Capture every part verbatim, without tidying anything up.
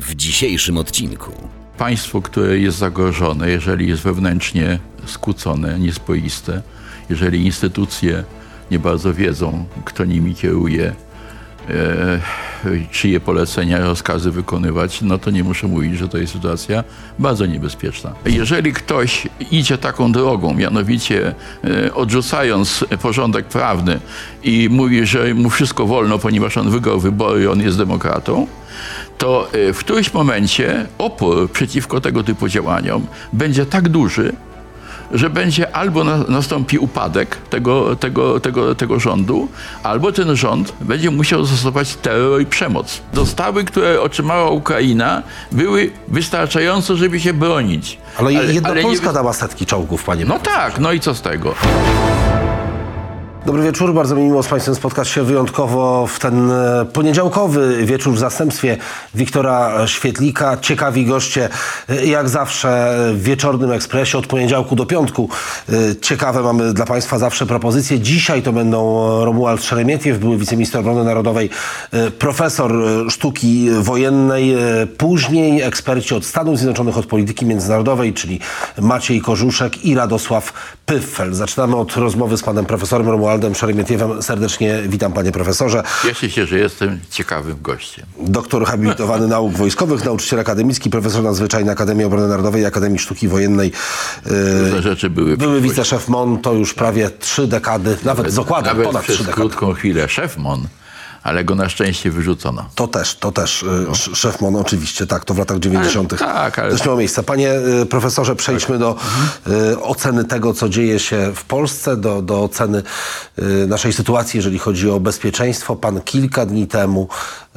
W dzisiejszym odcinku. Państwo, które jest zagrożone, jeżeli jest wewnętrznie skłócone, niespoiste, jeżeli instytucje nie bardzo wiedzą, kto nimi kieruje, e, czyje polecenia, rozkazy wykonywać, no to nie muszę mówić, że to jest sytuacja bardzo niebezpieczna. Jeżeli ktoś idzie taką drogą, mianowicie e, odrzucając porządek prawny i mówi, że mu wszystko wolno, ponieważ on wygrał wybory, on jest demokratą, to w którymś momencie opór przeciwko tego typu działaniom będzie tak duży, że będzie albo na, nastąpi upadek tego, tego, tego, tego rządu, albo ten rząd będzie musiał zastosować terror i przemoc. Dostawy, które otrzymała Ukraina, były wystarczające, żeby się bronić. Ale, ale jedna ale Polska nie... dała statki czołgów, panie No profesorze. Tak, no i co z tego? Dobry wieczór, bardzo mi miło z Państwem spotkać się wyjątkowo w ten poniedziałkowy wieczór w zastępstwie Wiktora Świetlika. Ciekawi goście, jak zawsze w Wieczornym Ekspresie od poniedziałku do piątku. Ciekawe mamy dla Państwa zawsze propozycje. Dzisiaj to będą Romuald Szeremietiew, były wiceminister obrony narodowej, profesor sztuki wojennej. Później eksperci od Stanów Zjednoczonych, od polityki międzynarodowej, czyli Maciej Kożuszek i Radosław Pyffel. Zaczynamy od rozmowy z panem profesorem Romualdem Szeremietiewem. Serdecznie witam, panie profesorze. Cieszę się, że jestem ciekawym gościem. Doktor habilitowany nauk wojskowych, nauczyciel akademicki, profesor nadzwyczajny na Akademii Obrony Narodowej i Akademii Sztuki Wojennej. Te rzeczy były. Były wiceszef MON, to już prawie trzy dekady, nawet, nawet z okładem, nawet ponad trzy dekady. Nawet krótką chwilę szef MON, ale go na szczęście wyrzucono. To też, to też. No. Szef MON oczywiście, tak, to w latach dziewięćdziesiątych. Tak, ale... Też miało miejsce. Panie profesorze, przejdźmy tak. do mhm. y, oceny tego, co dzieje się w Polsce, do, do oceny y, naszej sytuacji, jeżeli chodzi o bezpieczeństwo. Pan kilka dni temu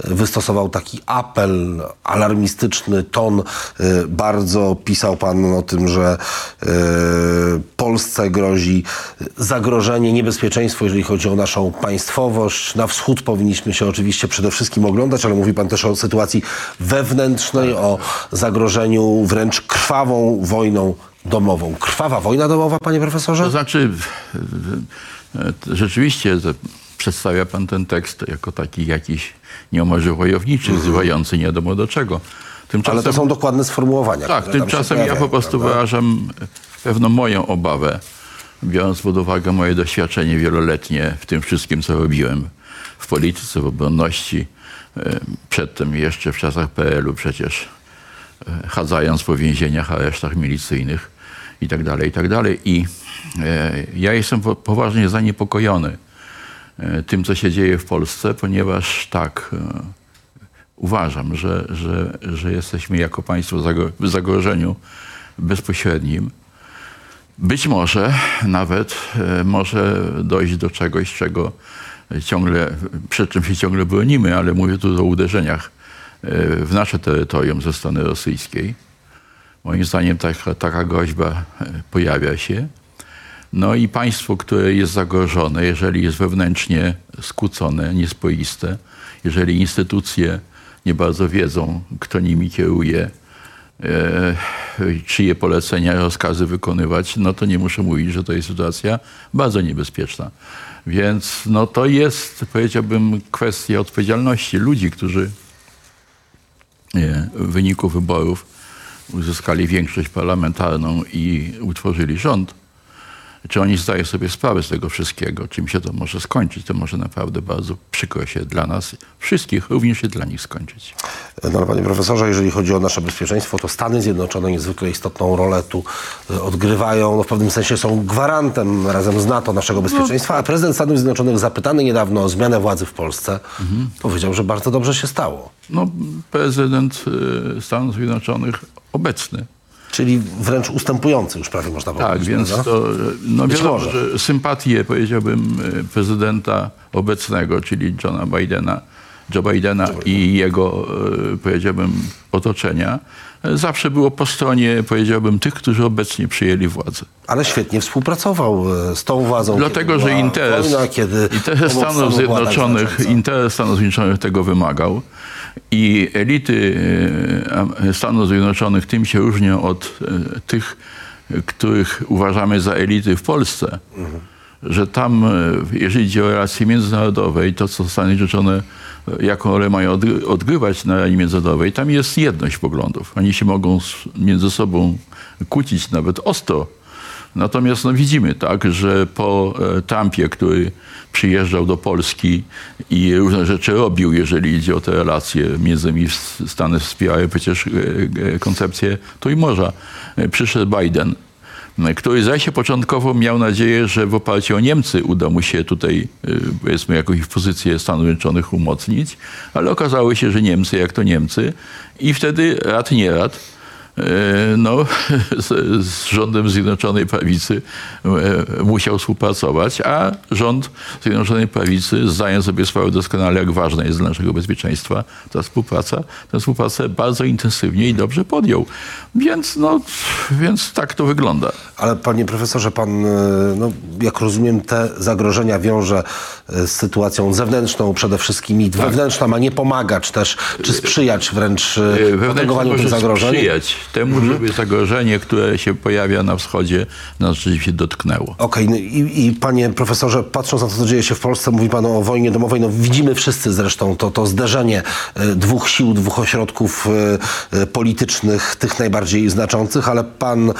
wystosował taki apel, alarmistyczny ton. Y, bardzo pisał pan o tym, że y, Polsce grozi zagrożenie, niebezpieczeństwo, jeżeli chodzi o naszą państwowość. Na wschód powinniśmy się oczywiście przede wszystkim oglądać, ale mówi pan też o sytuacji wewnętrznej, o zagrożeniu wręcz krwawą wojną domową. Krwawa wojna domowa, panie profesorze? To znaczy, rzeczywiście przedstawia pan ten tekst jako taki jakiś nieomalże wojowniczy, wzywający nie wiadomo do czego. Tymczasem, ale to są dokładne sformułowania. Tak, tymczasem ja po prostu prawda? wyrażam pewną moją obawę, biorąc pod uwagę moje doświadczenie wieloletnie w tym wszystkim, co robiłem w polityce, w obronności, przedtem jeszcze w czasach P R L u przecież, chadzając po więzieniach, aresztach milicyjnych i tak dalej, i tak dalej. I ja jestem poważnie zaniepokojony tym, co się dzieje w Polsce, ponieważ tak uważam, że, że, że jesteśmy jako państwo w zagrożeniu bezpośrednim. Być może nawet może dojść do czegoś, czego ciągle, przed czym się ciągle bronimy, ale mówię tu o uderzeniach w nasze terytorium ze strony rosyjskiej. Moim zdaniem taka, taka groźba pojawia się. No i państwo, które jest zagrożone, jeżeli jest wewnętrznie skłócone, niespoiste, jeżeli instytucje nie bardzo wiedzą, kto nimi kieruje, czyje polecenia, rozkazy wykonywać, no to nie muszę mówić, że to jest sytuacja bardzo niebezpieczna. Więc no to jest, powiedziałbym, kwestia odpowiedzialności ludzi, którzy w wyniku wyborów uzyskali większość parlamentarną i utworzyli rząd. Czy oni zdają sobie sprawę z tego wszystkiego? Czym się to może skończyć? To może naprawdę bardzo przykro się dla nas wszystkich, również się dla nich skończyć. No, panie profesorze, jeżeli chodzi o nasze bezpieczeństwo, to Stany Zjednoczone niezwykle istotną rolę tu odgrywają. No, w pewnym sensie są gwarantem razem z NATO naszego bezpieczeństwa. A prezydent Stanów Zjednoczonych, zapytany niedawno o zmianę władzy w Polsce, mhm. powiedział, że bardzo dobrze się stało. No, prezydent Stanów Zjednoczonych obecny. Czyli wręcz ustępujący już prawie można powiedzieć. Tak, więc no? to no, wiadomo, że sympatie, powiedziałbym, prezydenta obecnego, czyli Johna Bidena, Joe Bidena i jego, powiedziałbym, otoczenia, zawsze było po stronie, powiedziałbym, tych, którzy obecnie przyjęli władzę. Ale świetnie współpracował z tą władzą. Dlatego, że interes, wojna, kiedy interes Stanów Zjednoczonych, interes Stanów Zjednoczonych tego wymagał. I elity Stanów Zjednoczonych tym się różnią od tych, których uważamy za elity w Polsce, mhm. że tam, jeżeli chodzi o relacje międzynarodowe i to, co Stany Zjednoczone, jaką rolę mają odgrywać na arenie międzynarodowej, tam jest jedność poglądów. Oni się mogą między sobą kłócić nawet ostro. Natomiast no, widzimy, tak, że po Trumpie, który przyjeżdżał do Polski i różne rzeczy robił, jeżeli idzie o te relacje, między innymi Stany wspierały przecież koncepcję Trójmorza, przyszedł Biden, który zaś się początkowo miał nadzieję, że w oparciu o Niemcy uda mu się tutaj, powiedzmy, jakąś pozycję Stanów Zjednoczonych umocnić, ale okazało się, że Niemcy jak to Niemcy i wtedy rad nie rad, no, z, z rządem Zjednoczonej Prawicy musiał współpracować, a rząd Zjednoczonej Prawicy, zdając sobie sprawę doskonale, jak ważna jest dla naszego bezpieczeństwa ta współpraca, tę współpracę bardzo intensywnie i dobrze podjął. Więc, no, więc tak to wygląda. Ale panie profesorze, pan, no, jak rozumiem, te zagrożenia wiąże z sytuacją zewnętrzną przede wszystkim i tak. Wewnętrzna ma nie pomagać też, czy sprzyjać wręcz potęgowaniu tych zagrożeń? Sprzyjać. Temu, mhm. żeby zagrożenie, które się pojawia na wschodzie, nas rzeczywiście dotknęło. Okej. Okay. I, I panie profesorze, patrząc na to, co dzieje się w Polsce, mówi pan o wojnie domowej. No widzimy wszyscy zresztą to, to zderzenie dwóch sił, dwóch ośrodków politycznych, tych najbardziej znaczących, ale pan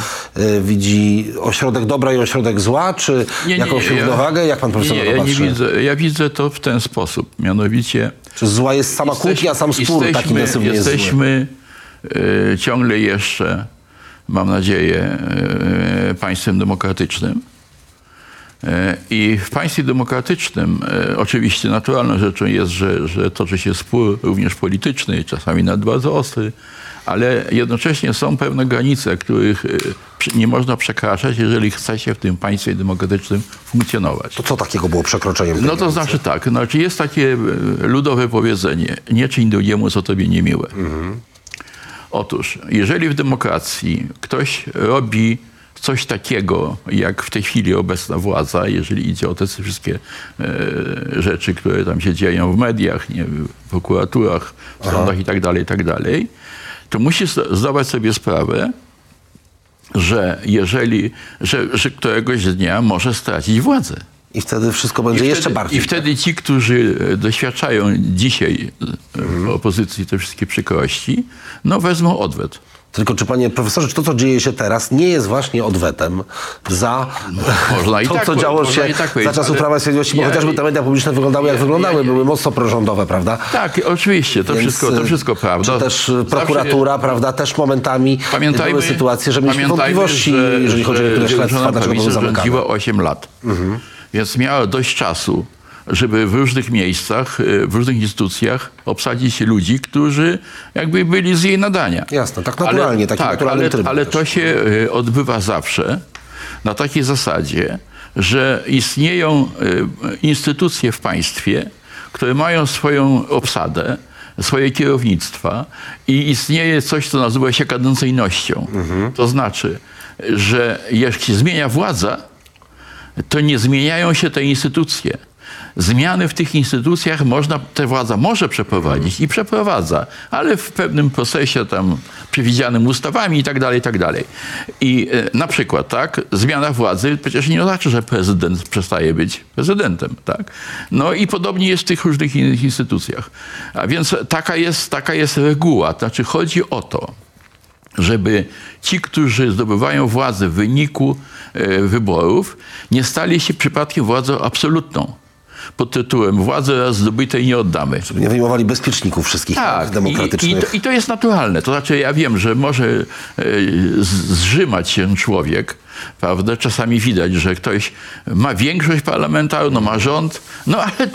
widzi ośrodek dobra i ośrodek zła, czy nie, jakąś nie, równowagę? Jak pan profesor nie, na to patrzy? Ja, nie widzę, ja widzę to w ten sposób, mianowicie... Czy zła jest sama kłótnia, a sam spór jesteśmy, taki intensywny jest Jesteśmy zły. Ciągle jeszcze, mam nadzieję, państwem demokratycznym. I w państwie demokratycznym oczywiście naturalną rzeczą jest, że, że toczy się spór również polityczny, czasami nawet bardzo ostry, ale jednocześnie są pewne granice, których nie można przekraczać, jeżeli chce się w tym państwie demokratycznym funkcjonować. To co takiego było przekroczeniem? No to granicy? Znaczy tak, znaczy jest takie ludowe powiedzenie, nie czyń drugiemu, co tobie niemiłe. Mhm. Otóż, jeżeli w demokracji ktoś robi coś takiego, jak w tej chwili obecna władza, jeżeli idzie o te wszystkie e, rzeczy, które tam się dzieją w mediach, nie, w prokuraturach, w sądach i tak dalej, i tak dalej, to musi zdawać sobie sprawę, że, jeżeli, że, że któregoś dnia może stracić władzę. I wtedy wszystko będzie I jeszcze wtedy, bardziej. I wtedy ci, którzy doświadczają dzisiaj mhm. w opozycji te wszystkie przykrości, no wezmą odwet. Tylko czy panie profesorze, czy to, co dzieje się teraz, nie jest właśnie odwetem za no, to, tak, co działo się tak za czasów Prawa i Sprawiedliwości, bo ja, chociażby te media publiczne wyglądały jak ja, wyglądały, ja, ja, były mocno prorządowe, prawda? Tak, oczywiście, to, Więc, wszystko, to wszystko prawda. Czy też prokuratura, jest, prawda, też momentami były sytuacje, że mieliśmy wątpliwości, że, jeżeli chodzi o niektóre śledztwa, dlaczego były zamykane. Rządziła osiem lat. Mhm. Więc miała dość czasu, żeby w różnych miejscach, w różnych instytucjach obsadzić ludzi, którzy jakby byli z jej nadania. Jasne, tak naturalnie, ale, taki tak, naturalny ale, ale to się odbywa zawsze na takiej zasadzie, że istnieją instytucje w państwie, które mają swoją obsadę, swoje kierownictwa i istnieje coś, co nazywa się kadencyjnością. Mhm. To znaczy, że jak się zmienia władza, to nie zmieniają się te instytucje. Zmiany w tych instytucjach można, ta władza może przeprowadzić i przeprowadza, ale w pewnym procesie tam przewidzianym ustawami i tak dalej, i tak dalej. I na przykład, tak, zmiana władzy przecież nie oznacza, że prezydent przestaje być prezydentem, tak. No i podobnie jest w tych różnych innych instytucjach. A więc taka jest, taka jest reguła, znaczy chodzi o to, żeby ci, którzy zdobywają władzę w wyniku e, wyborów, nie stali się przypadkiem władzą absolutną. Pod tytułem władzy raz zdobytej nie oddamy. Żeby nie wyjmowali bezpieczników wszystkich tak, demokratycznych. I, i, to, I to jest naturalne. To znaczy ja wiem, że może e, zżymać się człowiek, prawda? Czasami widać, że ktoś ma większość parlamentarną, ma rząd, no ale...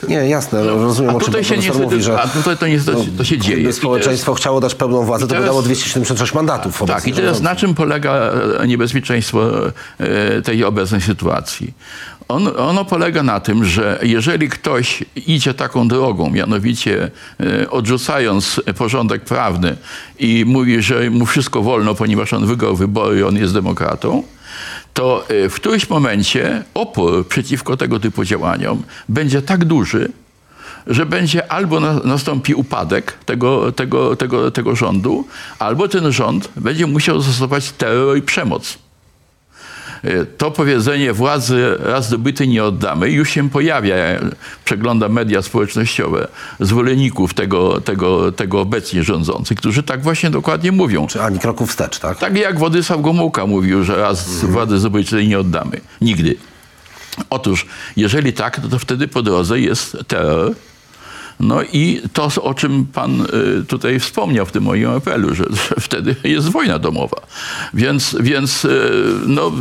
Tu, nie, jasne, no, rozumiem, o czym pan profesor mówi, że... A tutaj to niestety no, to się dzieje. Gdyby społeczeństwo teraz, chciało dać pełną władzę, teraz, to by dało dwieście siedemdziesiąt sześć mandatów. Tak, i teraz rządzący. Na czym polega niebezpieczeństwo e, tej obecnej sytuacji? On, ono polega na tym, że jeżeli ktoś idzie taką drogą, mianowicie odrzucając porządek prawny i mówi, że mu wszystko wolno, ponieważ on wygrał wybory, on jest demokratą, to w którymś momencie opór przeciwko tego typu działaniom będzie tak duży, że będzie albo na, nastąpi upadek tego, tego, tego, tego rządu, albo ten rząd będzie musiał zastosować terror i przemoc. To powiedzenie władzy raz zdobyty nie oddamy już się pojawia. Ja przeglądam media społecznościowe zwolenników tego, tego, tego obecnie rządzących, którzy tak właśnie dokładnie mówią. Czyli ani kroku wstecz, tak? Tak jak Władysław Gomułka mówił, że raz mhm. władzy zdobytej nie oddamy. Nigdy. Otóż, jeżeli tak, to, to wtedy po drodze jest terror. No i to, o czym pan tutaj wspomniał w tym moim apelu, że, że wtedy jest wojna domowa. Więc, więc no,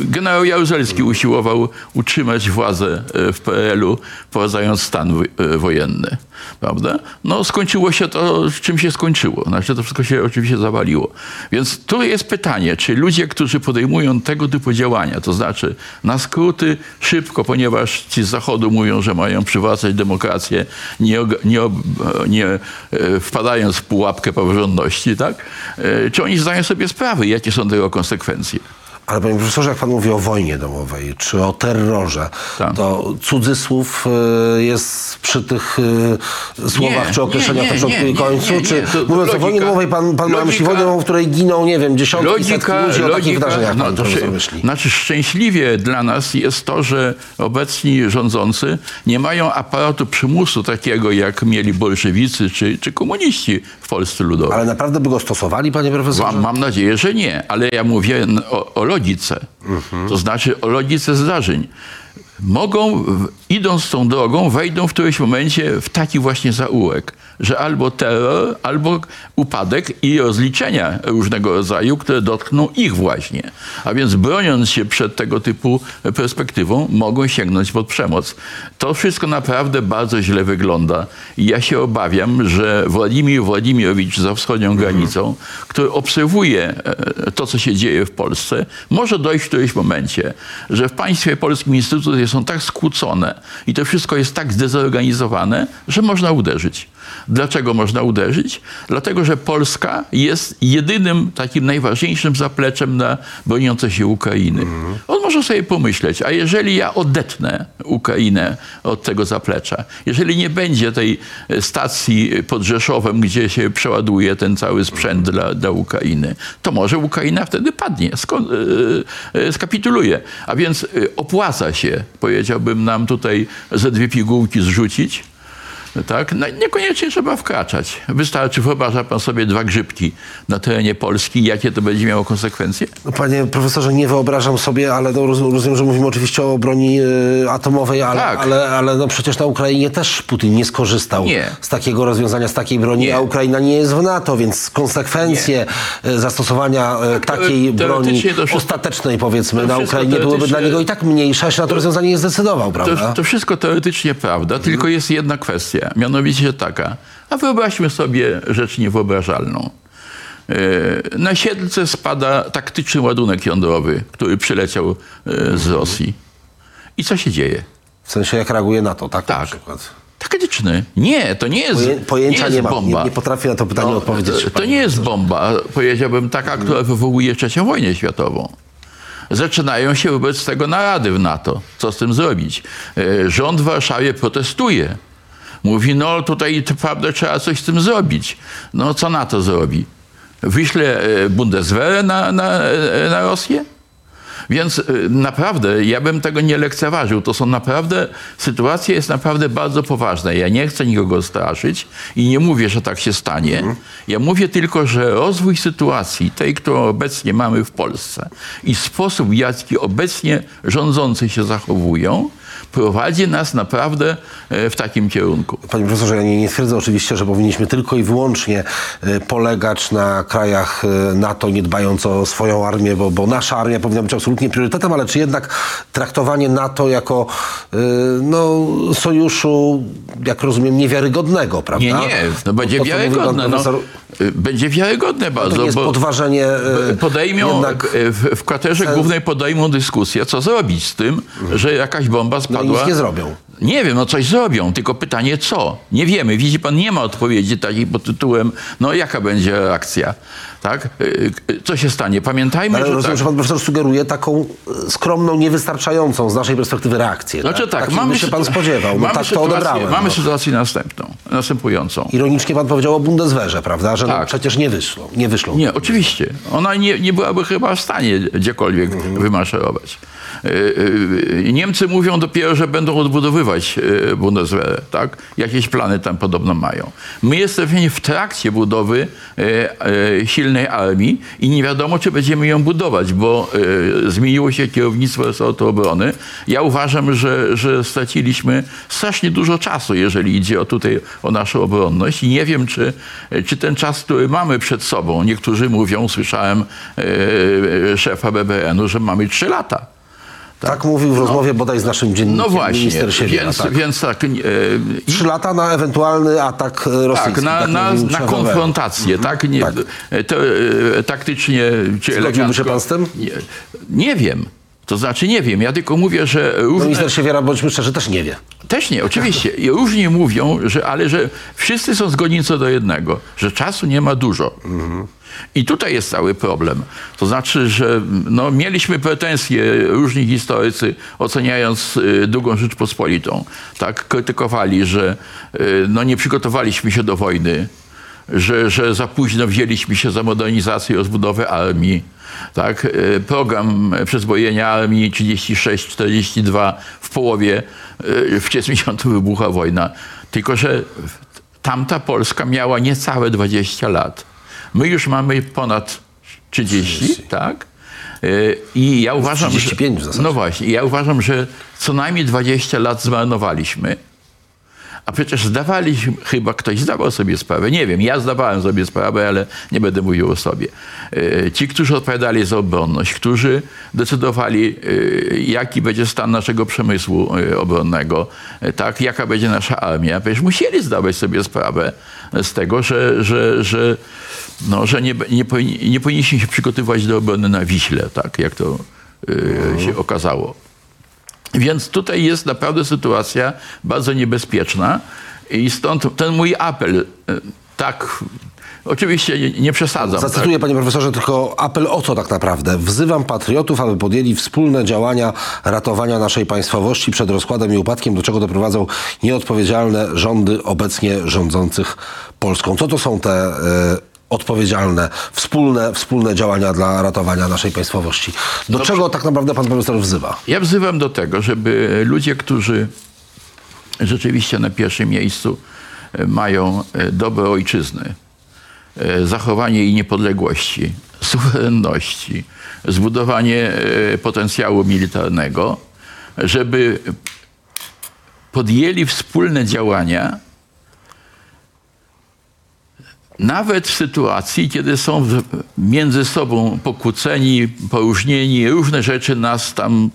generał Jaruzelski usiłował utrzymać władzę w P R L u, wprowadzając stan wojenny. Prawda? No skończyło się to, czym się skończyło. Znaczy to wszystko się oczywiście zawaliło. Więc tu jest pytanie, czy ludzie, którzy podejmują tego typu działania, to znaczy na skróty, szybko, ponieważ ci z Zachodu mówią, że mają przywracać demokrację, nie, nie, nie wpadając w pułapkę praworządności, tak? Czy oni zdają sobie sprawę, jakie są tego konsekwencje? Ale panie profesorze, jak pan mówi o wojnie domowej, czy o terrorze, tak. to cudzysłów jest przy tych słowach, nie, czy określeniach na początku i końcu? Nie, nie, czy to, mówiąc logika, o wojnie domowej, pan, pan ma myśli wojnę domową, w której giną, nie wiem, dziesiątki, logika, setki ludzi, o logika, takich wydarzeniach no, pan to się, myśli? Znaczy szczęśliwie dla nas jest to, że obecni rządzący nie mają aparatu przymusu takiego, jak mieli bolszewicy czy, czy komuniści w Polsce Ludowej. Ale naprawdę by go stosowali, panie profesorze? Mam, mam nadzieję, że nie, ale ja mówię o, o logice, mhm. to znaczy o logice zdarzeń. Mogą, idąc tą drogą, wejdą w którymś momencie w taki właśnie zaułek, że albo terror, albo upadek i rozliczenia różnego rodzaju, które dotkną ich właśnie. A więc broniąc się przed tego typu perspektywą, mogą sięgnąć pod przemoc. To wszystko naprawdę bardzo źle wygląda. I ja się obawiam, że Władimir Władimirowicz za wschodnią granicą, który obserwuje to, co się dzieje w Polsce, może dojść w którymś momencie, że w państwie polskim instytucje są tak skłócone i to wszystko jest tak zdezorganizowane, że można uderzyć. Dlaczego można uderzyć? Dlatego, że Polska jest jedynym takim najważniejszym zapleczem na broniące się Ukrainy. Mm. On może sobie pomyśleć, a jeżeli ja odetnę Ukrainę od tego zaplecza, jeżeli nie będzie tej stacji pod Rzeszowem, gdzie się przeładuje ten cały sprzęt mm. dla, dla Ukrainy, to może Ukraina wtedy padnie, sko- yy, skapituluje. A więc opłaca się, powiedziałbym, nam tutaj ze dwie pigułki zrzucić. Tak? No, niekoniecznie trzeba wkraczać. Wystarczy, wyobraża pan sobie dwa grzybki na terenie Polski. Jakie to będzie miało konsekwencje? Panie profesorze, nie wyobrażam sobie, ale no, rozumiem, że mówimy oczywiście o broni y, atomowej, ale, tak. ale, ale no, przecież na Ukrainie też Putin nie skorzystał nie. z takiego rozwiązania, z takiej broni, nie. a Ukraina nie jest w NATO, więc konsekwencje nie. zastosowania tak, takiej broni wszystko, ostatecznej, powiedzmy, na Ukrainie byłyby dla niego i tak mniejsze, a się na to rozwiązanie nie zdecydował, prawda? To, to wszystko teoretycznie prawda, mhm. tylko jest jedna kwestia. Mianowicie taka, a wyobraźmy sobie rzecz niewyobrażalną. Na Siedlce spada taktyczny ładunek jądrowy, który przyleciał z Rosji. I co się dzieje? W sensie jak reaguje NATO, tak? Tak. Na przykład. Taktyczny. Nie, to nie jest, pojęcia nie jest nie bomba. Nie, nie potrafię na to pytanie no, odpowiedzieć. To, to nie jest bomba, powiedziałbym taka, która wywołuje trzecią wojnę światową. Zaczynają się wobec tego narady w NATO. Co z tym zrobić? Rząd w Warszawie protestuje. Mówi, no tutaj naprawdę trzeba coś z tym zrobić. No co NATO zrobi? Wyśle Bundeswehrę na, na, na Rosję? Więc naprawdę, ja bym tego nie lekceważył. To są naprawdę, sytuacja jest naprawdę bardzo poważna. Ja nie chcę nikogo straszyć i nie mówię, że tak się stanie. Ja mówię tylko, że rozwój sytuacji, tej, którą obecnie mamy w Polsce i sposób, w jaki obecnie rządzący się zachowują, prowadzi nas naprawdę w takim kierunku. Panie profesorze, ja nie, nie twierdzę oczywiście, że powinniśmy tylko i wyłącznie polegać na krajach NATO, nie dbając o swoją armię, bo, bo nasza armia powinna być absolutnie priorytetem, ale czy jednak traktowanie NATO jako yy, no, sojuszu, jak rozumiem, niewiarygodnego, prawda? Nie, nie, no będzie wiarygodne. No, będzie wiarygodne bardzo. To jest bo podważenie. Podejmą, w, w kwaterze ten... głównej podejmą dyskusję, co zrobić z tym, mhm. że jakaś bomba spadła. No i nic nie zrobią. Nie wiem, no coś zrobią, tylko pytanie co? Nie wiemy. Widzi pan, nie ma odpowiedzi takiej pod tytułem, no jaka będzie reakcja, tak? Co się stanie? Pamiętajmy, ale że rozumiem, tak. że pan profesor sugeruje taką skromną, niewystarczającą z naszej perspektywy reakcję. Znaczy tak, tak mamy się pan spodziewał, bo tak to odebrałem. Mamy no. sytuację następną, następującą. Ironicznie pan powiedział o Bundeswehrze, prawda? Że tak. no, przecież nie wyszło. Nie, wyszło nie oczywiście. Ona nie, nie byłaby chyba w stanie gdziekolwiek mhm. wymaszerować. Niemcy mówią dopiero, że będą odbudowywać Bundeswehrę, tak? Jakieś plany tam podobno mają. My jesteśmy w trakcie budowy silnej armii i nie wiadomo, czy będziemy ją budować, bo zmieniło się kierownictwo resortu obrony. Ja uważam, że, że straciliśmy strasznie dużo czasu, jeżeli idzie o tutaj o naszą obronność i nie wiem, czy, czy ten czas, który mamy przed sobą, niektórzy mówią, słyszałem szefa B B N-u, że mamy trzy lata. Tak. tak mówił w rozmowie no, bodaj z naszym dziennikiem no minister Siewiera. Więc, tak. Więc tak, e, i, Trzy lata na ewentualny atak rosyjski. Tak, na, tak na, na konfrontację. Mhm. Tak, nie, tak. To, e, taktycznie czy zgodziłby się pan z tym? Nie, nie wiem. To znaczy nie wiem. Ja tylko mówię, że... Różne, no minister Siewiera, bądźmy szczerzy, też nie wie. Też nie, oczywiście. I różnie mówią, że, ale że wszyscy są zgodni co do jednego, że czasu nie ma dużo. Mhm. I tutaj jest cały problem. To znaczy, że no, mieliśmy pretensje, różni historycy oceniając y, drugą Rzeczpospolitą, tak krytykowali, że y, no, nie przygotowaliśmy się do wojny, że, że za późno wzięliśmy się za modernizację i rozbudowę armii. Tak? Y, program przyzwojenia armii trzydzieści sześć czterdzieści dwa w połowie, y, w dziewięćdziesiątym wybucha wojna. Tylko, że tamta Polska miała niecałe dwadzieścia lat. My już mamy ponad trzydzieści, trzydzieści. Tak? I ja uważam, trzydzieści pięć w zasadzie. No właśnie, ja uważam, że co najmniej dwadzieścia lat zmarnowaliśmy. A przecież zdawaliśmy, chyba ktoś zdawał sobie sprawę, nie wiem, ja zdawałem sobie sprawę, ale nie będę mówił o sobie. Ci, którzy odpowiadali za obronność, którzy decydowali, jaki będzie stan naszego przemysłu obronnego, tak, jaka będzie nasza armia, przecież musieli zdawać sobie sprawę z tego, że, że, że, no, że nie, nie, powinni, nie powinniśmy się przygotowywać do obrony na Wiśle, tak, jak to się okazało. Więc tutaj jest naprawdę sytuacja bardzo niebezpieczna i stąd ten mój apel, tak, oczywiście nie przesadzam. Zacytuję, tak? Panie profesorze, tylko apel o co tak naprawdę? Wzywam patriotów, aby podjęli wspólne działania ratowania naszej państwowości przed rozkładem i upadkiem, do czego doprowadzą nieodpowiedzialne rządy obecnie rządzących Polską. Co to są te... Yy... odpowiedzialne, wspólne, wspólne działania dla ratowania naszej państwowości. Do no, czego tak naprawdę pan profesor wzywa? Ja wzywam do tego, żeby ludzie, którzy rzeczywiście na pierwszym miejscu mają dobro ojczyzny, zachowanie jej niepodległości, suwerenności, zbudowanie potencjału militarnego, żeby podjęli wspólne działania nawet w sytuacji, kiedy są między sobą pokłóceni, poróżnieni, różne rzeczy nas tam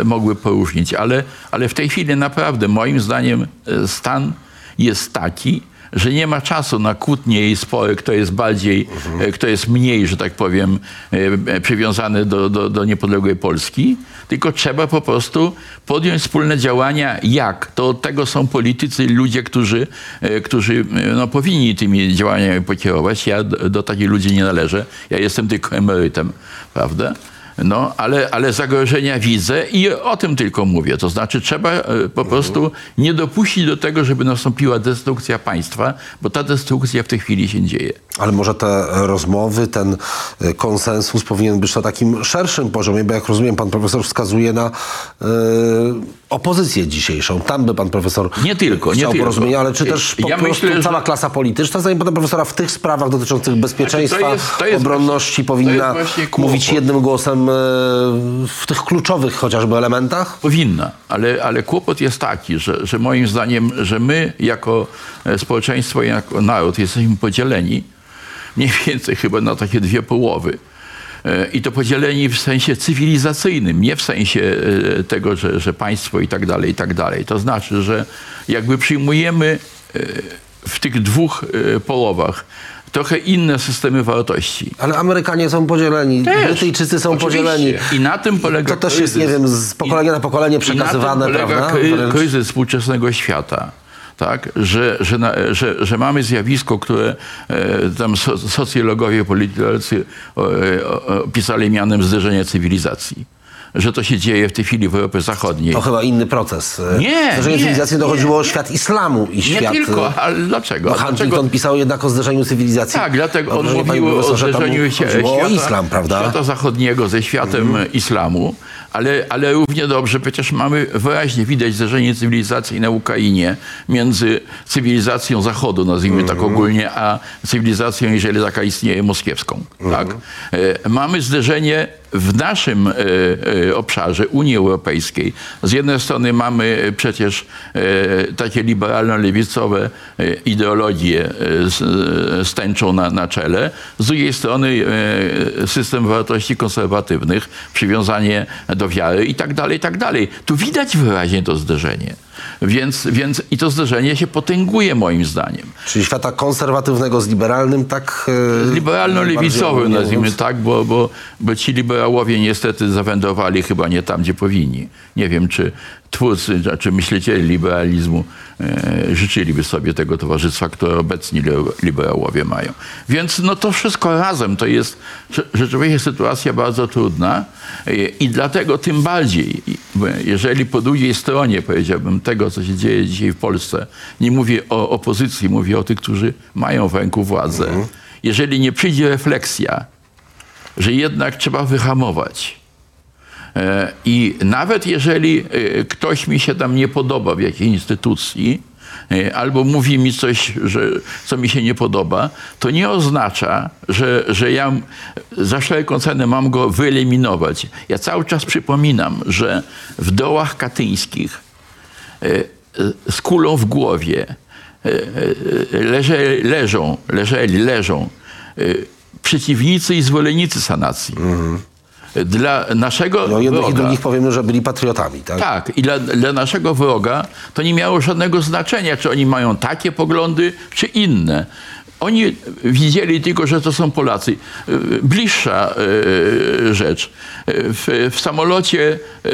e, mogły poróżnić. Ale, ale w tej chwili naprawdę moim zdaniem stan jest taki, że nie ma czasu na kłótnie i spory, kto jest bardziej, mhm. kto jest mniej, że tak powiem, przywiązany do, do, do niepodległej Polski, tylko trzeba po prostu podjąć wspólne działania. Jak? To od tego są politycy, ludzie, którzy, którzy no, powinni tymi działaniami pokierować. Ja do, do takich ludzi nie należę. Ja jestem tylko emerytem, prawda? No, ale, ale zagrożenia widzę i o tym tylko mówię. To znaczy trzeba po prostu nie dopuścić do tego, żeby nastąpiła destrukcja państwa, bo ta destrukcja w tej chwili się dzieje. Ale może te rozmowy, ten konsensus powinien być na takim szerszym poziomie, bo jak rozumiem, pan profesor wskazuje na yy, opozycję dzisiejszą. Tam by pan profesor nie tylko, chciał nie tylko. porozumienia, ale czy też po ja prostu myślę, cała że... klasa polityczna, zdaniem pana profesora, w tych sprawach dotyczących bezpieczeństwa, znaczy to jest, to jest obronności właśnie, powinna mówić jednym głosem w tych kluczowych chociażby elementach? Powinna, ale, ale kłopot jest taki, że, że moim zdaniem, że my jako społeczeństwo, jako naród jesteśmy podzieleni mniej więcej chyba na takie dwie połowy. I to podzieleni w sensie cywilizacyjnym, nie w sensie tego, że, że państwo i tak dalej, i tak dalej. To znaczy, że jakby przyjmujemy w tych dwóch połowach trochę inne systemy wartości. Ale Amerykanie są podzieleni, też. Brytyjczycy są oczywiście. Podzieleni. I na tym polega to też kryzys. Jest, nie wiem, z pokolenia I, na pokolenie przekazywane, i na tym polega prawda? Kry, kryzys współczesnego świata. Tak, że, że, na, że, że mamy zjawisko, które e, tam so, socjologowie, politycy opisali mianem zderzenia cywilizacji. Że to się dzieje w tej chwili w Europie Zachodniej. To chyba inny proces. Nie, Zderzenie nie, cywilizacji dochodziło o świat islamu i nie świat... Nie tylko, ale dlaczego? No Huntington dlaczego? pisał jednak o zderzeniu cywilizacji. Tak, dlatego on mówił o zderzeniu świata, islam, prawda? świata zachodniego ze światem mhm. islamu. Ale, ale równie dobrze, przecież mamy wyraźnie widać zderzenie cywilizacji na Ukrainie między cywilizacją Zachodu, nazwijmy mm-hmm. tak ogólnie, a cywilizacją, jeżeli taka istnieje, moskiewską. Mm-hmm. Tak? E, mamy zderzenie w naszym e, e, obszarze Unii Europejskiej. Z jednej strony mamy przecież e, takie liberalno-lewicowe e, ideologie e, z, z tęczą na, na czele. Z drugiej strony e, system wartości konserwatywnych, przywiązanie do wiary i tak dalej, i tak dalej. Tu widać wyraźnie to zderzenie. Więc, więc i to zderzenie się potęguje moim zdaniem. Czyli świata konserwatywnego z liberalnym tak... Z liberalno-lewicowym nazwijmy tak, bo, bo, bo ci liberałowie niestety zawędrowali chyba nie tam, gdzie powinni. Nie wiem, czy twórcy, czy myśliciele liberalizmu e, życzyliby sobie tego towarzystwa, które obecni liberałowie mają. Więc no to wszystko razem to jest rzeczywiście sytuacja bardzo trudna e, i dlatego tym bardziej, jeżeli po drugiej stronie, powiedziałbym, tego, co się dzieje dzisiaj w Polsce, nie mówię o opozycji, mówię o tych, którzy mają w ręku władzę. Mhm. Jeżeli nie przyjdzie refleksja, że jednak trzeba wyhamować, i nawet jeżeli ktoś mi się tam nie podoba w jakiejś instytucji, albo mówi mi coś, że, co mi się nie podoba, to nie oznacza, że, że ja za wszelką cenę mam go wyeliminować. Ja cały czas przypominam, że w dołach katyńskich z kulą w głowie leże, leżą, leżeli, leżą przeciwnicy i zwolennicy sanacji. Mhm. Dla naszego no, jednych wroga, i drugich powiemy, że byli patriotami, tak? Tak. I dla, dla naszego wroga to nie miało żadnego znaczenia, czy oni mają takie poglądy, czy inne. Oni widzieli tylko, że to są Polacy. Bliższa e, rzecz. W, w samolocie e,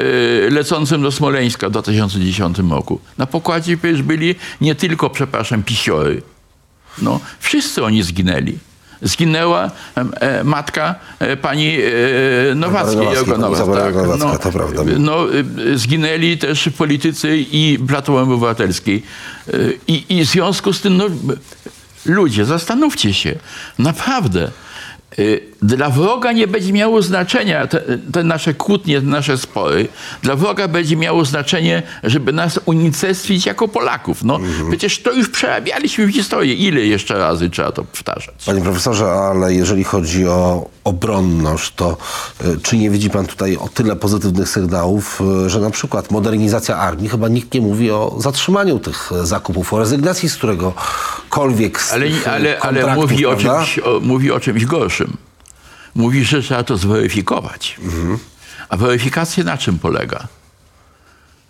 lecącym do Smoleńska w dwa tysiące dziesiątym roku na pokładzie przecież byli nie tylko, przepraszam, pisiory. No, wszyscy oni zginęli. Zginęła e, matka e, pani e, Nowackiej. Tak, no, to prawda. No, zginęli też politycy i Platformy Obywatelskiej. E, i, I w związku z tym, no, ludzie, zastanówcie się, naprawdę, e, dla wroga nie będzie miało znaczenia te, te nasze kłótnie, te nasze spory. Dla wroga będzie miało znaczenie, żeby nas unicestwić jako Polaków. No, mhm. Przecież to już przerabialiśmy w historii. Ile jeszcze razy trzeba to powtarzać? Panie profesorze, ale jeżeli chodzi o obronność, to czy nie widzi pan tutaj o tyle pozytywnych sygnałów, że na przykład modernizacja armii, chyba nikt nie mówi o zatrzymaniu tych zakupów, o rezygnacji z któregokolwiek z ale, tych ale, ale mówi o czymś, o, mówi o czymś gorszym. Mówi, że trzeba to zweryfikować. Mhm. A weryfikacja na czym polega?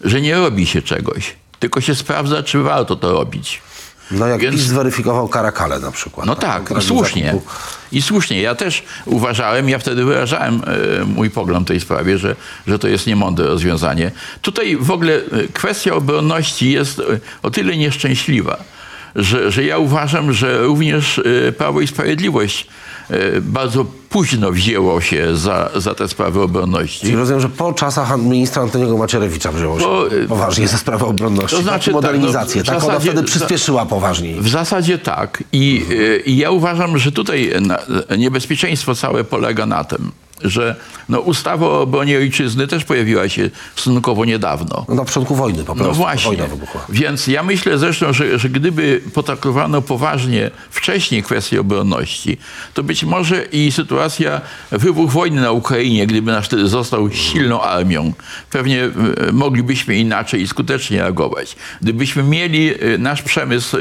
Że nie robi się czegoś, tylko się sprawdza, czy warto to robić. No jak PiS zweryfikował Karakale na przykład. No tak, tak i słusznie. Zakupu. I słusznie. Ja też uważałem, ja wtedy wyrażałem e, mój pogląd w tej sprawie, że, że to jest niemądre rozwiązanie. Tutaj w ogóle kwestia obronności jest o tyle nieszczęśliwa, że, że ja uważam, że również Prawo i Sprawiedliwość bardzo późno wzięło się za, za te sprawy obronności. Czyli rozumiem, że po czasach ministra Antoniego Macierewicza wzięło się po, poważnie za sprawę obronności. To znaczy, modernizację. Tak, no, tak, ona wtedy przyspieszyła poważniej. W zasadzie tak. I, mhm. i ja uważam, że tutaj niebezpieczeństwo całe polega na tym, że no, ustawa o obronie ojczyzny też pojawiła się stosunkowo niedawno. No, na początku wojny po prostu. No właśnie. Wojna wybuchła. Więc ja myślę zresztą, że, że gdyby potraktowano poważnie wcześniej kwestię obronności, to być może i sytuacja, wybuch wojny na Ukrainie, gdyby nasz wtedy został silną armią, pewnie moglibyśmy inaczej i skutecznie reagować. Gdybyśmy mieli nasz przemysł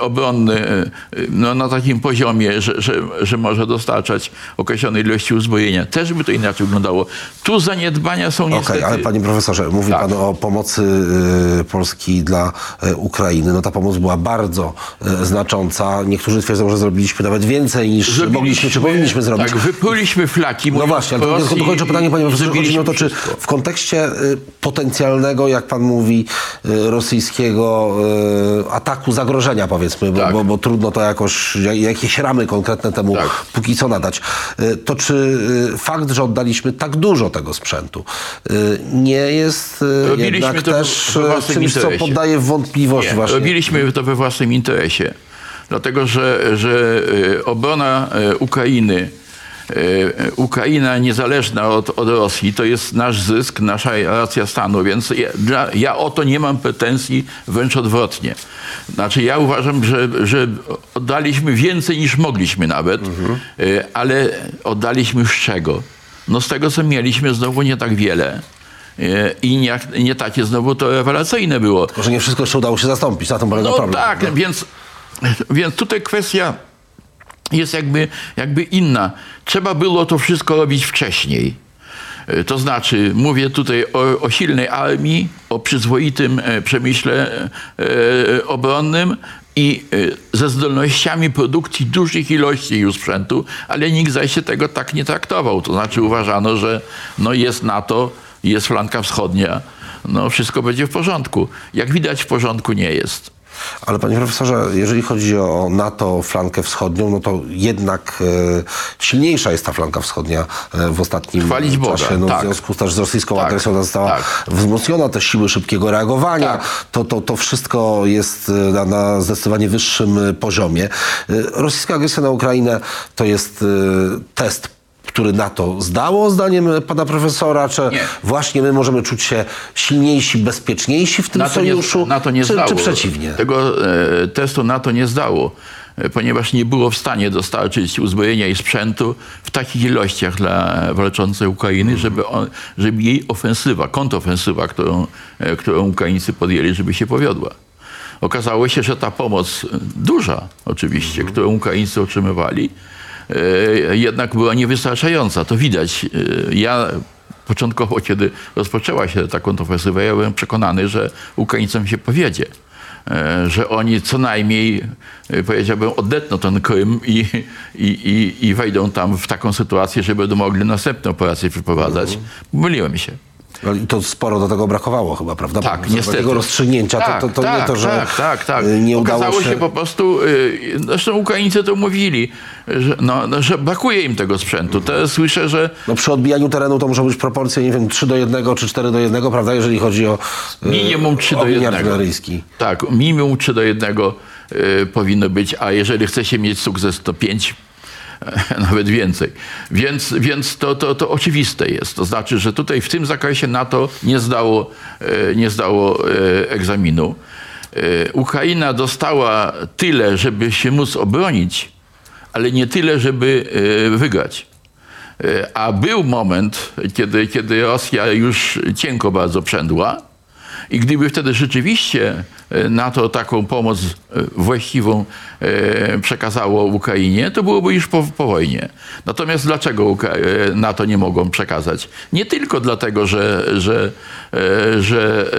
obronny no, na takim poziomie, że, że, że może dostarczać określonej ilości uzbrojenia, uzbrojenia. Też by to inaczej wyglądało. Tu zaniedbania są niestety... Okej, okay, ale panie profesorze, mówi tak. pan o pomocy y, Polski dla y, Ukrainy. No ta pomoc była bardzo y, znacząca. Niektórzy twierdzą, że zrobiliśmy nawet więcej niż zrobiliśmy, mogliśmy, czy powinniśmy zrobić. Tak, wypluliśmy flaki. No właśnie, ale to kończę pytanie, panie profesorze. Chodzi mi o to, czy w kontekście y, potencjalnego, jak pan mówi, y, rosyjskiego y, ataku, zagrożenia powiedzmy, bo, tak. bo, bo trudno to jakoś, jakieś ramy konkretne temu tak. póki co nadać, y, to czy y, fakt, że oddaliśmy tak dużo tego sprzętu, y, nie jest y, jednak to też w, w czymś, interesie. co poddaje w wątpliwość nie, właśnie. Robiliśmy to we własnym interesie. Dlatego, że, że obrona Ukrainy, Ukraina niezależna od, od Rosji, to jest nasz zysk, nasza racja stanu, więc ja, dla, ja o to nie mam pretensji, wręcz odwrotnie. Znaczy ja uważam, że, że oddaliśmy więcej niż mogliśmy nawet, mhm. ale oddaliśmy z czego? No z tego, co mieliśmy, znowu nie tak wiele. I nie, nie takie znowu to rewelacyjne było. Tylko, że nie wszystko jeszcze udało się zastąpić, na tym polega problem. No tak, no. Więc, więc tutaj kwestia jest jakby, jakby inna. Trzeba było to wszystko robić wcześniej. To znaczy, mówię tutaj o, o silnej armii, o przyzwoitym przemyśle e, obronnym i ze zdolnościami produkcji dużych ilości już sprzętu, ale nikt zaś się tego tak nie traktował. To znaczy uważano, że no jest NATO, jest flanka wschodnia, no wszystko będzie w porządku. Jak widać, w porządku nie jest. Ale panie profesorze, jeżeli chodzi o NATO, flankę wschodnią, no to jednak e, silniejsza jest ta flanka wschodnia w ostatnim Chwalić Boga, czasie. No, tak. W związku też z rosyjską tak, agresją została tak. wzmocniona, te siły szybkiego reagowania. Tak. To, to, to wszystko jest na, na zdecydowanie wyższym poziomie. Rosyjska agresja na Ukrainę to jest e, test, który NATO zdało, zdaniem pana profesora, czy nie. właśnie my możemy czuć się silniejsi, bezpieczniejsi w tym NATO sojuszu, nie, NATO nie czy, zdało. czy przeciwnie? Tego e, testu NATO nie zdało, ponieważ nie było w stanie dostarczyć uzbrojenia i sprzętu w takich ilościach dla walczącej Ukrainy, mm. żeby, on, żeby jej ofensywa, kontrofensywa, którą, e, którą Ukraińcy podjęli, żeby się powiodła. Okazało się, że ta pomoc, duża oczywiście, mm. którą Ukraińcy otrzymywali, jednak była niewystarczająca. To widać. Ja początkowo, kiedy rozpoczęła się ta kontrofensywa, ja byłem przekonany, że Ukraińcom się powiedzie, że oni co najmniej, powiedziałbym, odetną ten Krym i, i, i, i wejdą tam w taką sytuację, że będą mogli następne operacje przeprowadzać. Myliłem się. I to sporo do tego brakowało chyba, prawda? Tak, niestety. Tego rozstrzygnięcia, tak, to, to, to tak, nie to, że tak, tak, tak. nie udało Okazało się... się po prostu, zresztą Ukraińcy to mówili, że, no, że brakuje im tego sprzętu. Mhm. Teraz słyszę, że... No przy odbijaniu terenu to muszą być proporcje, nie wiem, trzy do jednego czy cztery do jednego, prawda? Jeżeli chodzi o... Minimum trzy do jednego. Tak, minimum trzy do jednego y, powinno być, a jeżeli chce się mieć sukces, to pięć. Nawet więcej. Więc, więc to, to, to oczywiste jest. To znaczy, że tutaj w tym zakresie NATO nie zdało, nie zdało egzaminu. Ukraina dostała tyle, żeby się móc obronić, ale nie tyle, żeby wygrać. A był moment, kiedy, kiedy Rosja już cienko bardzo przędła i gdyby wtedy rzeczywiście NATO taką pomoc właściwą przekazało Ukrainie, to byłoby już po, po wojnie. Natomiast dlaczego NATO nie mogą przekazać? Nie tylko dlatego, że, że, że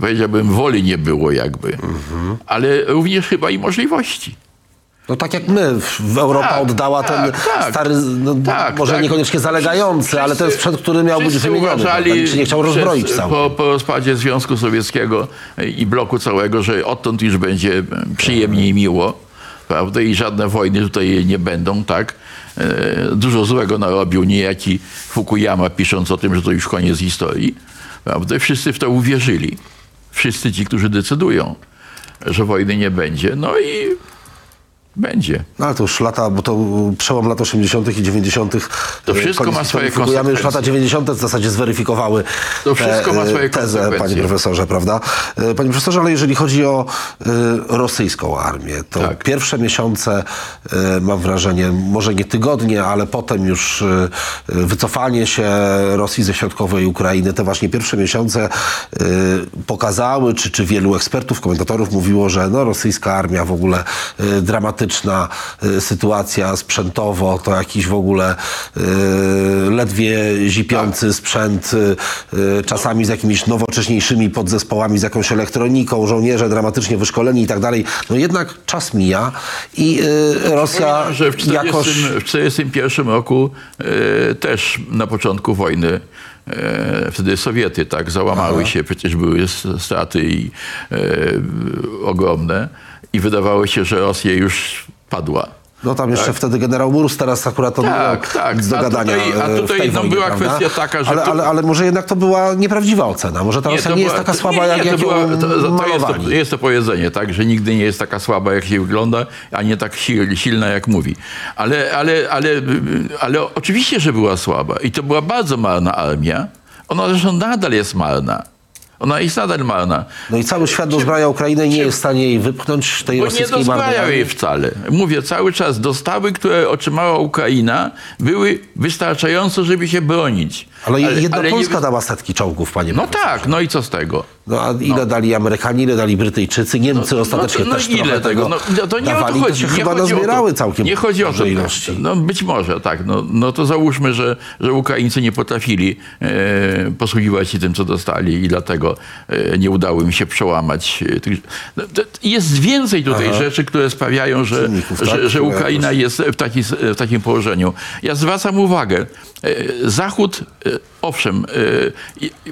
powiedziałbym, woli nie było jakby, mhm. ale również chyba i możliwości. No tak jak my, Europa tak, oddała ten tak, stary, no, tak, może tak. niekoniecznie zalegający, wszyscy, ale ten sprzęt, który miał być wymieniony. Nikt się nie chciał rozbroić przez, cały. Po, po rozpadzie Związku Sowieckiego i bloku całego, że odtąd już będzie przyjemnie i miło, prawda? I żadne wojny tutaj nie będą, tak? Dużo złego narobił niejaki Fukuyama, pisząc o tym, że to już koniec historii, prawda? Wszyscy w to uwierzyli. Wszyscy ci, którzy decydują, że wojny nie będzie. No i... Będzie. No ale to już lata, bo to przełom lat osiemdziesiątych i dziewięćdziesiątych. To wszystko koniec, ma swoje konsekwencje. Już lata dziewięćdziesiąte w zasadzie zweryfikowały to wszystko te, ma swoje tezę, panie profesorze, prawda? Panie profesorze, ale jeżeli chodzi o y, rosyjską armię, to tak. pierwsze miesiące, y, mam wrażenie, może nie tygodnie, ale potem już y, wycofanie się Rosji ze środkowej Ukrainy, te właśnie pierwsze miesiące y, pokazały, czy, czy wielu ekspertów, komentatorów mówiło, że no, rosyjska armia w ogóle y, dramatycznie dramatyczna sytuacja sprzętowo, to jakiś w ogóle y, ledwie zipiący sprzęt, y, czasami z jakimiś nowocześniejszymi podzespołami, z jakąś elektroniką, żołnierze dramatycznie wyszkoleni i tak dalej. No jednak czas mija i y, Rosja no, że w czterdziestym, jakoś... W czterdziestym pierwszym roku y, też na początku wojny wtedy Sowiety tak załamały Aha. się, przecież były straty i, e, ogromne i wydawało się, że Rosja już padła. No tam jeszcze tak. wtedy generał Murs, teraz akurat to tak, było tak. do gadania. A tutaj, a tutaj w tej no, wojnie, była prawda? Kwestia taka, że... Ale, ale, ale może jednak to była nieprawdziwa ocena. Może ta nie, Rosja nie była, jest taka słaba, nie, nie, jak, jak była, ją to, to jest, to, jest to powiedzenie, tak, że nigdy nie jest taka słaba, jak się wygląda, a nie tak sil, silna, jak mówi. Ale, ale, ale, ale oczywiście, że była słaba. I to była bardzo marna armia. Ona zresztą nadal jest marna. Ona jest nadal marna. No i cały świat dozbraja Ukrainę i nie jest w stanie jej wypchnąć, tej rosyjskiej marny. Bo nie dozbrajał jej wcale. Mówię, cały czas dostawy, które otrzymała Ukraina, były wystarczające, żeby się bronić. Ale, ale jedna ale Polska nie... dała setki czołgów, panie No profesorze. Tak, no i co z tego? No a ile no. dali Amerykanie, ile dali Brytyjczycy, Niemcy no, ostatecznie no, no, też no, ile tego, tego no, to nie dawali, o to chodzi. To nie chyba nazbierały całkiem nie chodzi o to, ilości. No być może, tak. No, no to załóżmy, że, że Ukraińcy nie potrafili e, posługiwać się tym, co dostali i dlatego e, nie udało im się przełamać. No, jest więcej tutaj Aha. rzeczy, które sprawiają, że, tak, że, że Ukraina jest w, taki, w takim położeniu. Ja zwracam uwagę, e, Zachód e, owszem,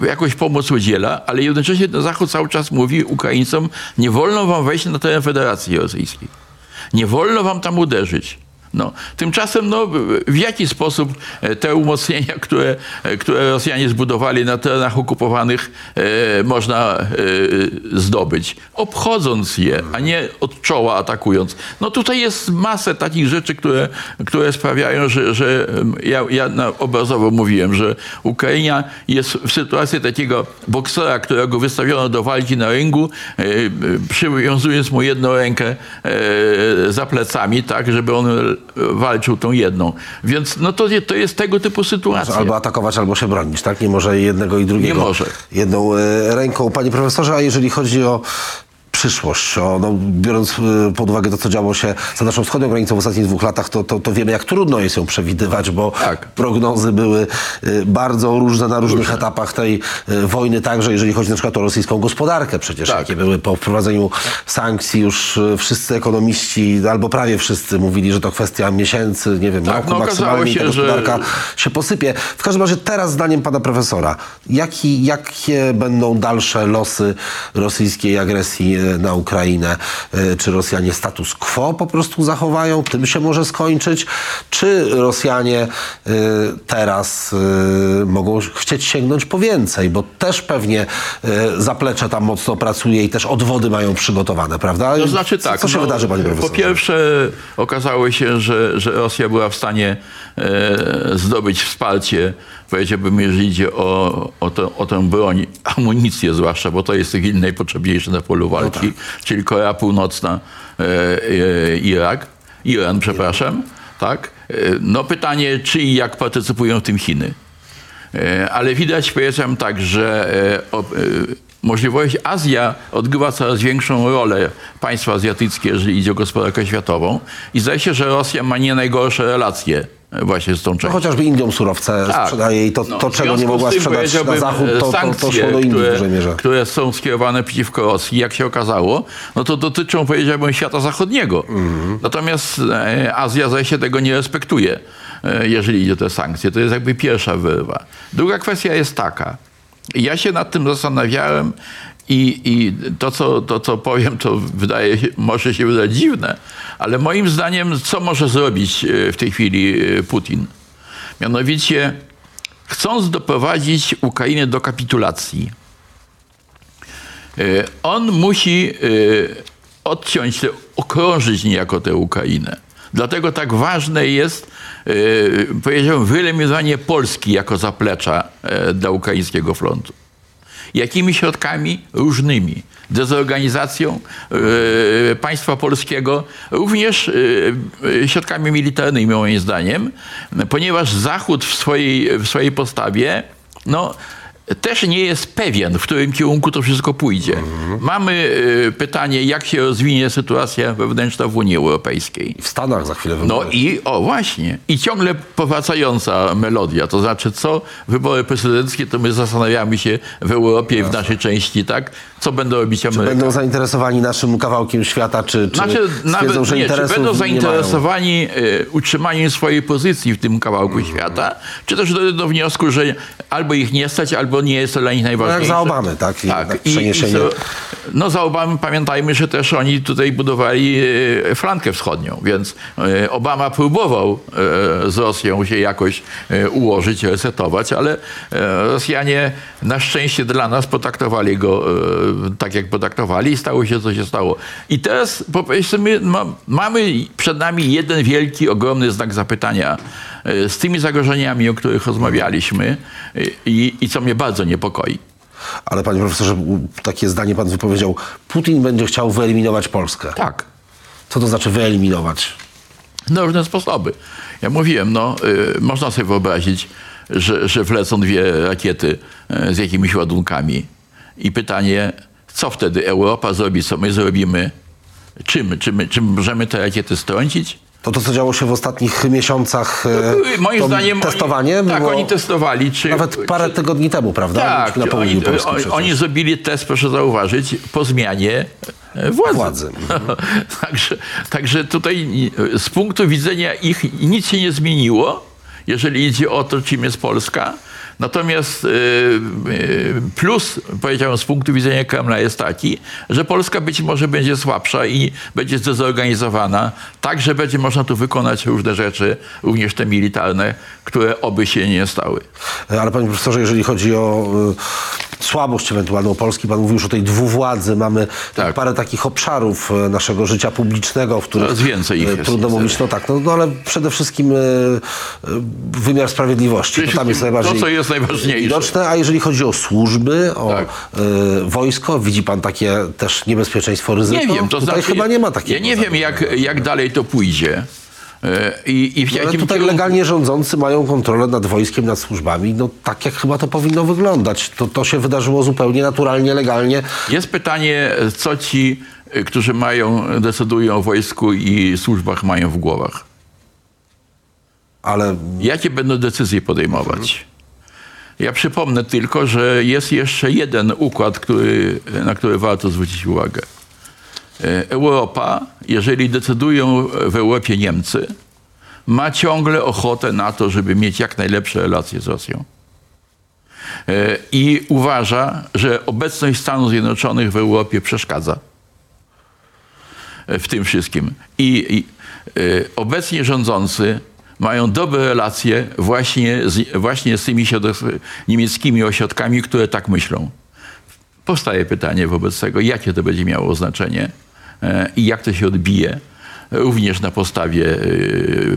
e, jakąś pomoc udziela, ale jednocześnie Zachód cały czas mówi Ukraińcom, nie wolno wam wejść na teren Federacji Rosyjskiej. Nie wolno wam tam uderzyć. No. Tymczasem no, w jaki sposób te umocnienia, które, które Rosjanie zbudowali na terenach okupowanych, e, można e, zdobyć? Obchodząc je, a nie od czoła atakując. No tutaj jest masę takich rzeczy, które, które sprawiają, że, że ja, ja obrazowo mówiłem, że Ukraina jest w sytuacji takiego boksera, którego wystawiono do walki na ringu, e, przywiązując mu jedną rękę e, za plecami, tak, żeby on walczył tą jedną. Więc no to, to jest tego typu sytuacja. Albo atakować, albo się bronić, tak? Nie może jednego i drugiego. Nie może. Jedną ręką. Panie profesorze, a jeżeli chodzi o przyszłość, o, no, biorąc pod uwagę to, co działo się za naszą wschodnią granicą w ostatnich dwóch latach, to, to, to wiemy, jak trudno jest ją przewidywać, bo tak. prognozy były bardzo różne na różnych różne. etapach tej wojny, także jeżeli chodzi na przykład o rosyjską gospodarkę przecież, tak. jakie były po wprowadzeniu sankcji, już wszyscy ekonomiści, albo prawie wszyscy mówili, że to kwestia miesięcy, nie wiem, tak, roku no, maksymalnie się, ta gospodarka że... się posypie. W każdym razie teraz zdaniem pana profesora, jaki, jakie będą dalsze losy rosyjskiej agresji na Ukrainę? Czy Rosjanie status quo po prostu zachowają? Tym się może skończyć? Czy Rosjanie teraz mogą chcieć sięgnąć po więcej? Bo też pewnie zaplecze tam mocno pracuje i też odwody mają przygotowane, prawda? To znaczy tak. Co się no, wydarzy, panie profesorze? Po pierwsze okazało się, że, że Rosja była w stanie e, zdobyć wsparcie, powiedziałbym, jeżeli idzie o, o, to, o tę broń, amunicję zwłaszcza, bo to jest cywilne najpotrzebniejsze na polu walki. No tak. Czyli Korea Północna, e, e, Irak, Iran, przepraszam, tak? E, no pytanie, czy i jak partycypują w tym Chiny. E, ale widać, powiedziałem tak, że e, o, e, możliwość Azja odgrywa coraz większą rolę, państwa azjatyckie, jeżeli idzie o gospodarkę światową. I zdaje się, że Rosja ma nie najgorsze relacje właśnie z tą częścią. No chociażby Indiom surowce tak. sprzedaje i to, no, to czego nie mogła sprzedać na Zachód, to, sankcje, to szło do Indii które, w dużej mierze. Które są skierowane przeciwko Rosji, jak się okazało, no to dotyczą, powiedziałbym, świata zachodniego. Mm. Natomiast Azja zdaje się tego nie respektuje, jeżeli idzie o te sankcje. To jest jakby pierwsza wyrwa. Druga kwestia jest taka. Ja się nad tym zastanawiałem i, i to, co, to, co powiem, to wydaje, może się wydać dziwne, ale moim zdaniem, co może zrobić w tej chwili Putin? Mianowicie, chcąc doprowadzić Ukrainę do kapitulacji, on musi odciąć, okrążyć niejako tę Ukrainę. Dlatego tak ważne jest, yy, powiedziałbym, wyeliminowanie Polski jako zaplecza yy, dla ukraińskiego frontu. Jakimi środkami? Różnymi. Dezorganizacją yy, państwa polskiego, również yy, środkami militarnymi, moim zdaniem, ponieważ Zachód w swojej, w swojej postawie no, też nie jest pewien, w którym kierunku to wszystko pójdzie. Mhm. Mamy y, pytanie, jak się rozwinie sytuacja wewnętrzna w Unii Europejskiej. W Stanach za chwilę wybory. No i, o właśnie, i ciągle powracająca melodia, to znaczy co wybory prezydenckie, to my zastanawiamy się w Europie Jasne. I w naszej części, tak, co będą robić Amerykanie. Czy będą zainteresowani naszym kawałkiem świata, czy, czy znaczy, stwierdzą, że nie, czy będą zainteresowani y, utrzymaniem swojej pozycji w tym kawałku mhm. świata, czy też do, do wniosku, że albo ich nie stać, albo nie jest to dla nich najważniejsze. No jak za Obamy, tak? I tak. Przeniesienie. I, i to, no za Obamy pamiętajmy, że też oni tutaj budowali e, flankę wschodnią, więc e, Obama próbował e, z Rosją się jakoś e, ułożyć, resetować, ale e, Rosjanie na szczęście dla nas potraktowali go e, tak, jak potraktowali i stało się, co się stało. I teraz powiedzmy, ma, mamy przed nami jeden wielki, ogromny znak zapytania e, z tymi zagrożeniami, o których rozmawialiśmy e, i, i co mnie bardzo niepokoi. Ale panie profesorze, takie zdanie pan wypowiedział. Putin będzie chciał wyeliminować Polskę. Tak. Co to znaczy wyeliminować? No różne sposoby. Ja mówiłem, no y, można sobie wyobrazić, że, że wlecą dwie rakiety y, z jakimiś ładunkami. I pytanie, co wtedy Europa zrobi, co my zrobimy? Czym, czym, czym możemy te rakiety strącić? To to, co działo się w ostatnich miesiącach, no, moim to zdaniem testowanie oni, tak, było... oni testowali. Czy, nawet parę czy, tygodni temu, prawda? Tak, na południu Polski oni, oni zrobili test, proszę zauważyć, po zmianie władzy. władzy. Mhm. także, także tutaj z punktu widzenia ich nic się nie zmieniło, jeżeli idzie o to, czym jest Polska. Natomiast plus, powiedziałem, z punktu widzenia Kremla jest taki, że Polska być może będzie słabsza i będzie zdezorganizowana, tak, że będzie można tu wykonać różne rzeczy, również te militarne, które oby się nie stały. Ale panie profesorze, jeżeli chodzi o słabość ewentualną Polski, pan mówił już o tej dwuwładzy, mamy tak. parę takich obszarów naszego życia publicznego, w których Coraz więcej ich trudno jest, mówić, no tak, no, no ale przede wszystkim wymiar sprawiedliwości, to tam jest najbardziej... To jest najważniejsze. Widoczne, a jeżeli chodzi o służby, o tak. y, wojsko, widzi pan takie też niebezpieczeństwo, ryzyko? Nie wiem, to Tutaj znaczy, chyba nie ma takiego. Ja nie wiem, jak, jak dalej to pójdzie. I, i w no, ale tutaj kierunku... legalnie rządzący mają kontrolę nad wojskiem, nad służbami, no tak jak chyba to powinno wyglądać. To, to się wydarzyło zupełnie naturalnie, legalnie. Jest pytanie, co ci, którzy mają, decydują o wojsku i służbach, mają w głowach. Ale... Jakie będą decyzje podejmować? Mhm. Ja przypomnę tylko, że jest jeszcze jeden układ, który, na który warto zwrócić uwagę. Europa, jeżeli decydują w Europie Niemcy, ma ciągle ochotę na to, żeby mieć jak najlepsze relacje z Rosją. I uważa, że obecność Stanów Zjednoczonych w Europie przeszkadza w tym wszystkim. I, i obecnie rządzący mają dobre relacje właśnie z, właśnie z tymi niemieckimi ośrodkami, które tak myślą. Powstaje pytanie wobec tego, jakie to będzie miało znaczenie i jak to się odbije również na postawie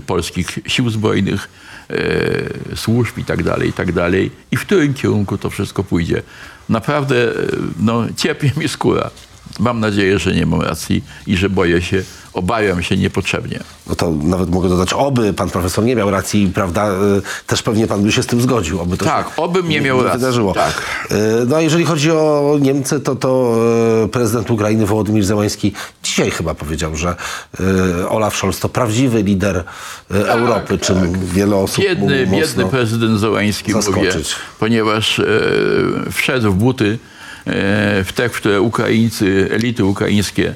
polskich sił zbrojnych, służb i tak dalej, i tak dalej. I w którym kierunku to wszystko pójdzie. Naprawdę no, cierpnie mi skóra. Mam nadzieję, że nie mam racji i że boję się, obawiam się niepotrzebnie. No to nawet mogę dodać, oby pan profesor nie miał racji, prawda? Też pewnie pan by się z tym zgodził. Oby to tak, obym nie miał nie racji. Wydarzyło. Tak. No a jeżeli chodzi o Niemcy, to, to prezydent Ukrainy Wołodymyr Zełenski dzisiaj chyba powiedział, że Olaf Scholz to prawdziwy lider tak, Europy, czym tak. wiele osób biedny, mu biedny prezydent Zełenski zaskoczyć. Mówię, ponieważ e, wszedł w buty w te, w które Ukraińcy, elity ukraińskie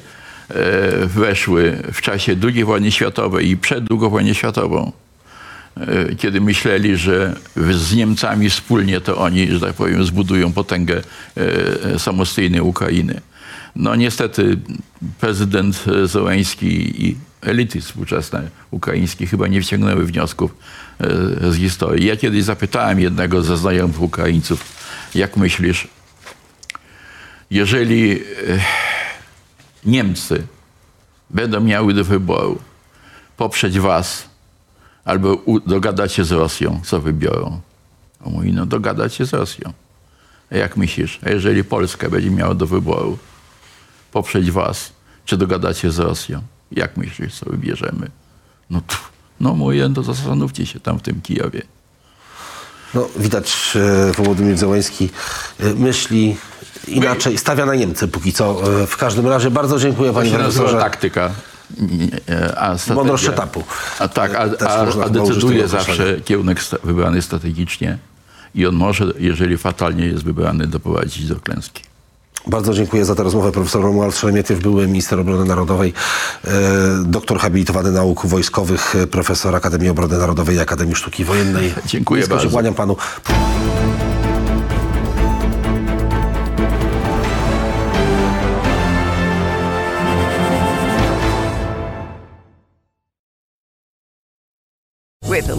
weszły w czasie drugiej wojny światowej i przed drugą wojną światową, kiedy myśleli, że z Niemcami wspólnie to oni, że tak powiem, zbudują potęgę samostyjnej Ukrainy. No niestety prezydent Zełenski i elity współczesne ukraińskie chyba nie wciągnęły wniosków z historii. Ja kiedyś zapytałem jednego ze znajomych Ukraińców, jak myślisz, jeżeli Niemcy będą miały do wyboru poprzeć was albo dogadać się z Rosją, co wybiorą? On mówi, no dogadać się z Rosją. A jak myślisz, a jeżeli Polska będzie miała do wyboru poprzeć was, czy dogadać się z Rosją? Jak myślisz, co wybierzemy? No, tf, no mówię, no to zastanówcie się tam w tym Kijowie. No, widać, Wołodymyr Zełenski myśli inaczej, stawia na Niemcy póki co. W każdym razie bardzo dziękuję panie profesorze. Taktyka. A mądrość etapu. A tak, a, a, a decyduje zawsze kierunek wybrany strategicznie i on może, jeżeli fatalnie jest wybrany, doprowadzić do klęski. Bardzo dziękuję za tę rozmowę. Profesor Romuald Szeremietiew, były minister obrony narodowej, doktor habilitowany nauk wojskowych, profesor Akademii Obrony Narodowej i Akademii Sztuki Wojennej. Dziękuję Nisko bardzo. Kłaniam panu. With the